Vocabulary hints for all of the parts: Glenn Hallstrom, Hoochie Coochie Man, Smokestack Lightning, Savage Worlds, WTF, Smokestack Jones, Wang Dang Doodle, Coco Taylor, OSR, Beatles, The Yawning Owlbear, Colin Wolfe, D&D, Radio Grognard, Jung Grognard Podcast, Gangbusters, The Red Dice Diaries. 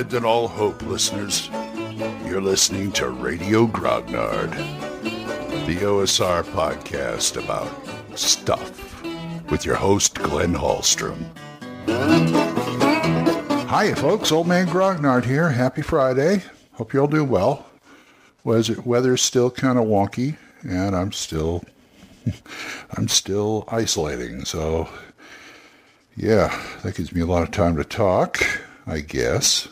dead than all hope, listeners. You're listening to Radio Grognard, the OSR podcast about stuff with your host, Glenn Hallstrom. Hiya, folks. Old Man Grognard here. Happy Friday. Hope you all do well. Weather's still kind of wonky, and I'm still isolating, so yeah, that gives me a lot of time to talk, I guess.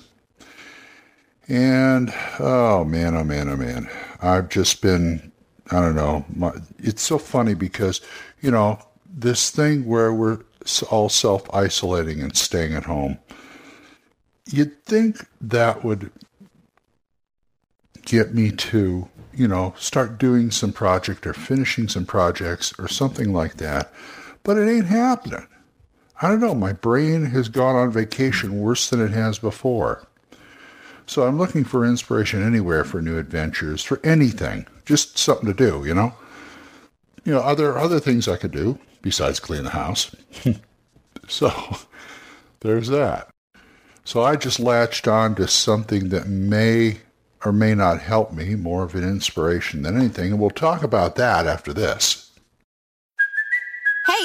And oh man, I've just been, I don't know, it's so funny because, you know, this thing where we're all self-isolating and staying at home, you'd think that would get me to, you know, start doing some project or finishing some projects or something like that. But it ain't happening. I don't know. My brain has gone on vacation worse than it has before. So I'm looking for inspiration anywhere for new adventures, for anything. Just something to do, you know? You know, other things I could do besides clean the house. So there's that. So I just latched on to something that may or may not help me, more of an inspiration than anything, and we'll talk about that after this. Hey,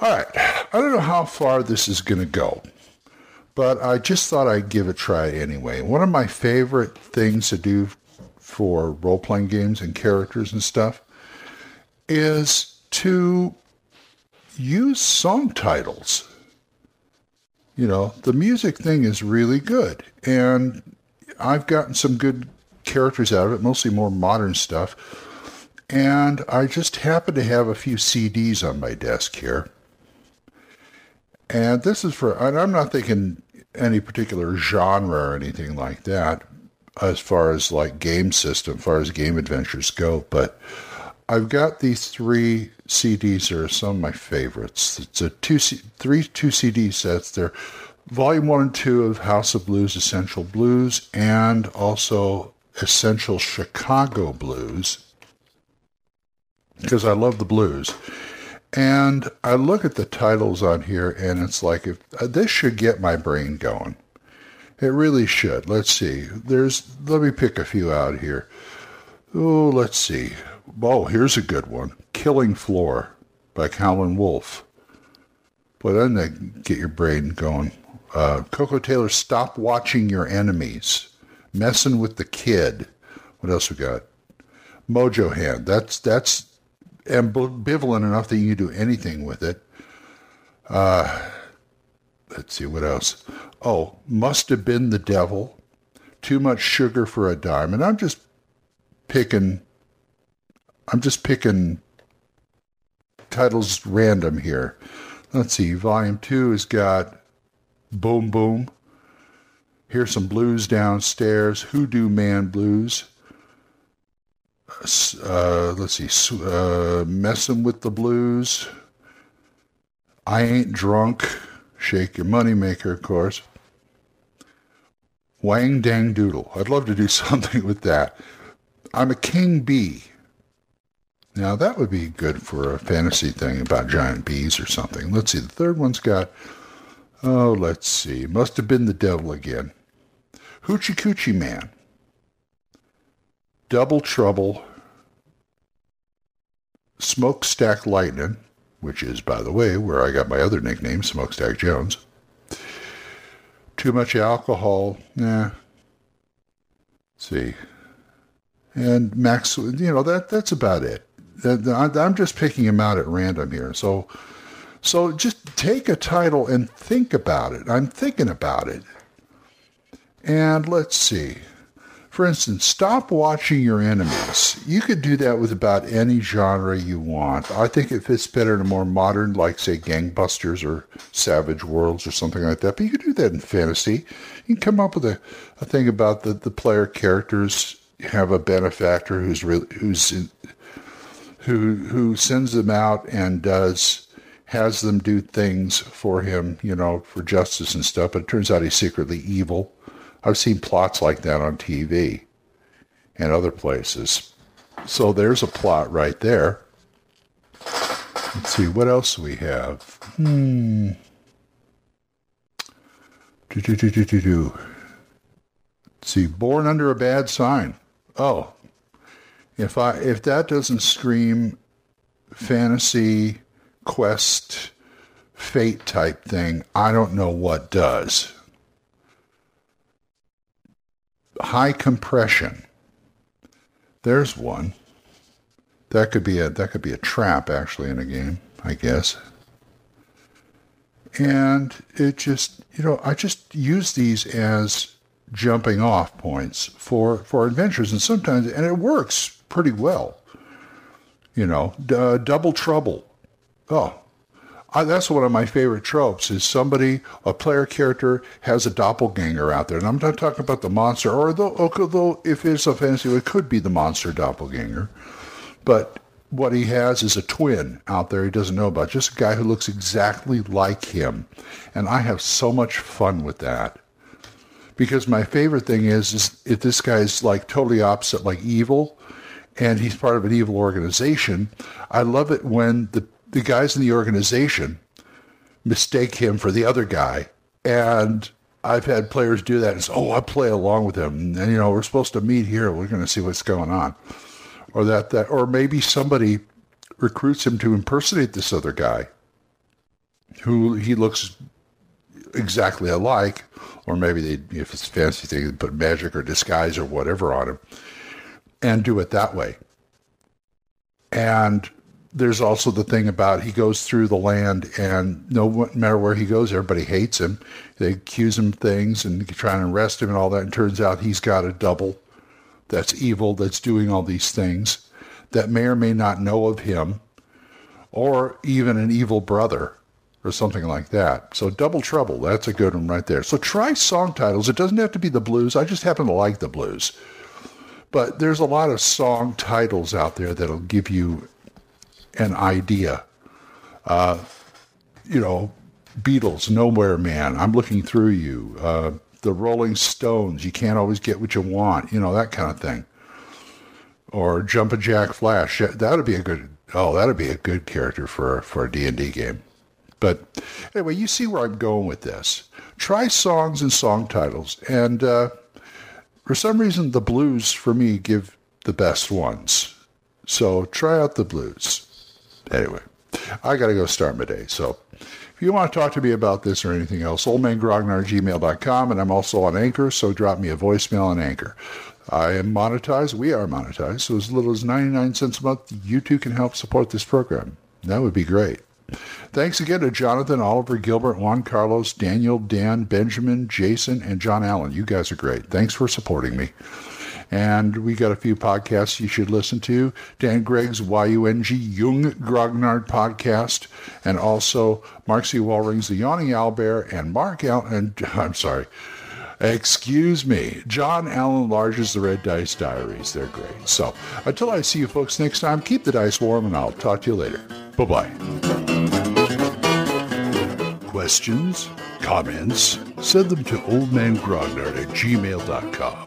All right, I don't know how far this is going to go, but I just thought I'd give it a try anyway. One of my favorite things to do for role-playing games and characters and stuff is to use song titles. You know, the music thing is really good, and I've gotten some good characters out of it, mostly more modern stuff, and I just happen to have a few CDs on my desk here, and this is for, and I'm not thinking any particular genre or anything like that, as far as like game system, as far as game adventures go, but I've got these three CDs are some of my favorites. It's a three 2 CD sets. They're volume 1 and 2 of House of Blues, Essential Blues, and also Essential Chicago Blues, because I love the blues. And I look at the titles on here, and it's like, if this should get my brain going. It really should. Let's see. Let me pick a few out here. Oh, let's see. Oh, here's a good one. Killing Floor by Colin Wolfe. Boy, doesn't that get your brain going? Coco Taylor, Stop Watching Your Enemies. Messing with the Kid. What else we got? Mojo Hand. That's ambivalent enough that you can do anything with it. Let's see, what else? Oh, Must Have Been the Devil. Too Much Sugar for a Dime. And I'm just picking titles random here. Let's see. Volume 2 has got Boom Boom. Here's Some Blues Downstairs. Hoodoo Man Blues. Let's see. Messin' with the Blues. I Ain't Drunk. Shake Your Moneymaker, of course. Wang Dang Doodle. I'd love to do something with that. I'm a King Bee. Now, that would be good for a fantasy thing about giant bees or something. Let's see. The third one's got, Must Have Been the Devil again. Hoochie Coochie Man. Double Trouble. Smokestack Lightning, which is, by the way, where I got my other nickname, Smokestack Jones. Too Much Alcohol. Nah. Let's see. And Max, you know, that's about it. I'm just picking them out at random here. So just take a title and think about it. I'm thinking about it. And let's see. For instance, stop watching your enemies. You could do that with about any genre you want. I think it fits better in a more modern, like, say, Gangbusters or Savage Worlds or something like that. But you could do that in fantasy. You can come up with a thing about the player characters have a benefactor who sends them out and has them do things for him, you know, for justice and stuff. But it turns out he's secretly evil. I've seen plots like that on TV and other places. So there's a plot right there. Let's see, what else we have? Let's see, Born Under a Bad Sign. Oh, if that doesn't scream fantasy, quest, fate type thing, I don't know what does. High compression. There's one. That could be a trap actually in a game, I guess. And it just, you know, I just use these as jumping off points for adventures, and sometimes, and it works pretty well. You know, double trouble. Oh, that's one of my favorite tropes is a player character has a doppelganger out there. And I'm not talking about the monster, although if it's a fantasy, it could be the monster doppelganger. But what he has is a twin out there he doesn't know about, just a guy who looks exactly like him. And I have so much fun with that. Because my favorite thing is if this guy's like totally opposite, like evil, and he's part of an evil organization, I love it when the guys in the organization mistake him for the other guy. And I've had players do that and say, I play along with him. And, you know, we're supposed to meet here. We're going to see what's going on. Or that, or maybe somebody recruits him to impersonate this other guy who he looks exactly alike. Or maybe they, if it's a fancy thing, they put magic or disguise or whatever on him and do it that way. And there's also the thing about he goes through the land and no matter where he goes, everybody hates him. They accuse him of things and try and arrest him and all that. And turns out he's got a double that's evil, that's doing all these things that may or may not know of him, or even an evil brother or something like that. So double trouble, that's a good one right there. So try song titles. It doesn't have to be the blues. I just happen to like the blues. But there's a lot of song titles out there that'll give you an idea. You know, Beatles, Nowhere Man, I'm Looking Through You, the Rolling Stones, You Can't Always Get What You Want, you know, that kind of thing. Or Jumpin' Jack Flash, that'd be a good character for a D&D game. But anyway, you see where I'm going with this. Try songs and song titles, and for some reason the blues for me give the best ones. So try out the blues. Anyway, I got to go start my day. So if you want to talk to me about this or anything else, oldmangrognard@gmail.com, and I'm also on Anchor, so drop me a voicemail on Anchor. I am monetized. We are monetized. So as little as 99 cents a month, you too can help support this program. That would be great. Thanks again to Jonathan, Oliver, Gilbert, Juan Carlos, Daniel, Dan, Benjamin, Jason, and John Allen. You guys are great. Thanks for supporting me. And we got a few podcasts you should listen to. Dan Gregg's Y-U-N-G, Jung Grognard Podcast. And also Mark C. Walring's The Yawning Owlbear and John Allen Large's The Red Dice Diaries. They're great. So until I see you folks next time, keep the dice warm and I'll talk to you later. Bye-bye. Questions? Comments? Send them to oldmangrognard@gmail.com.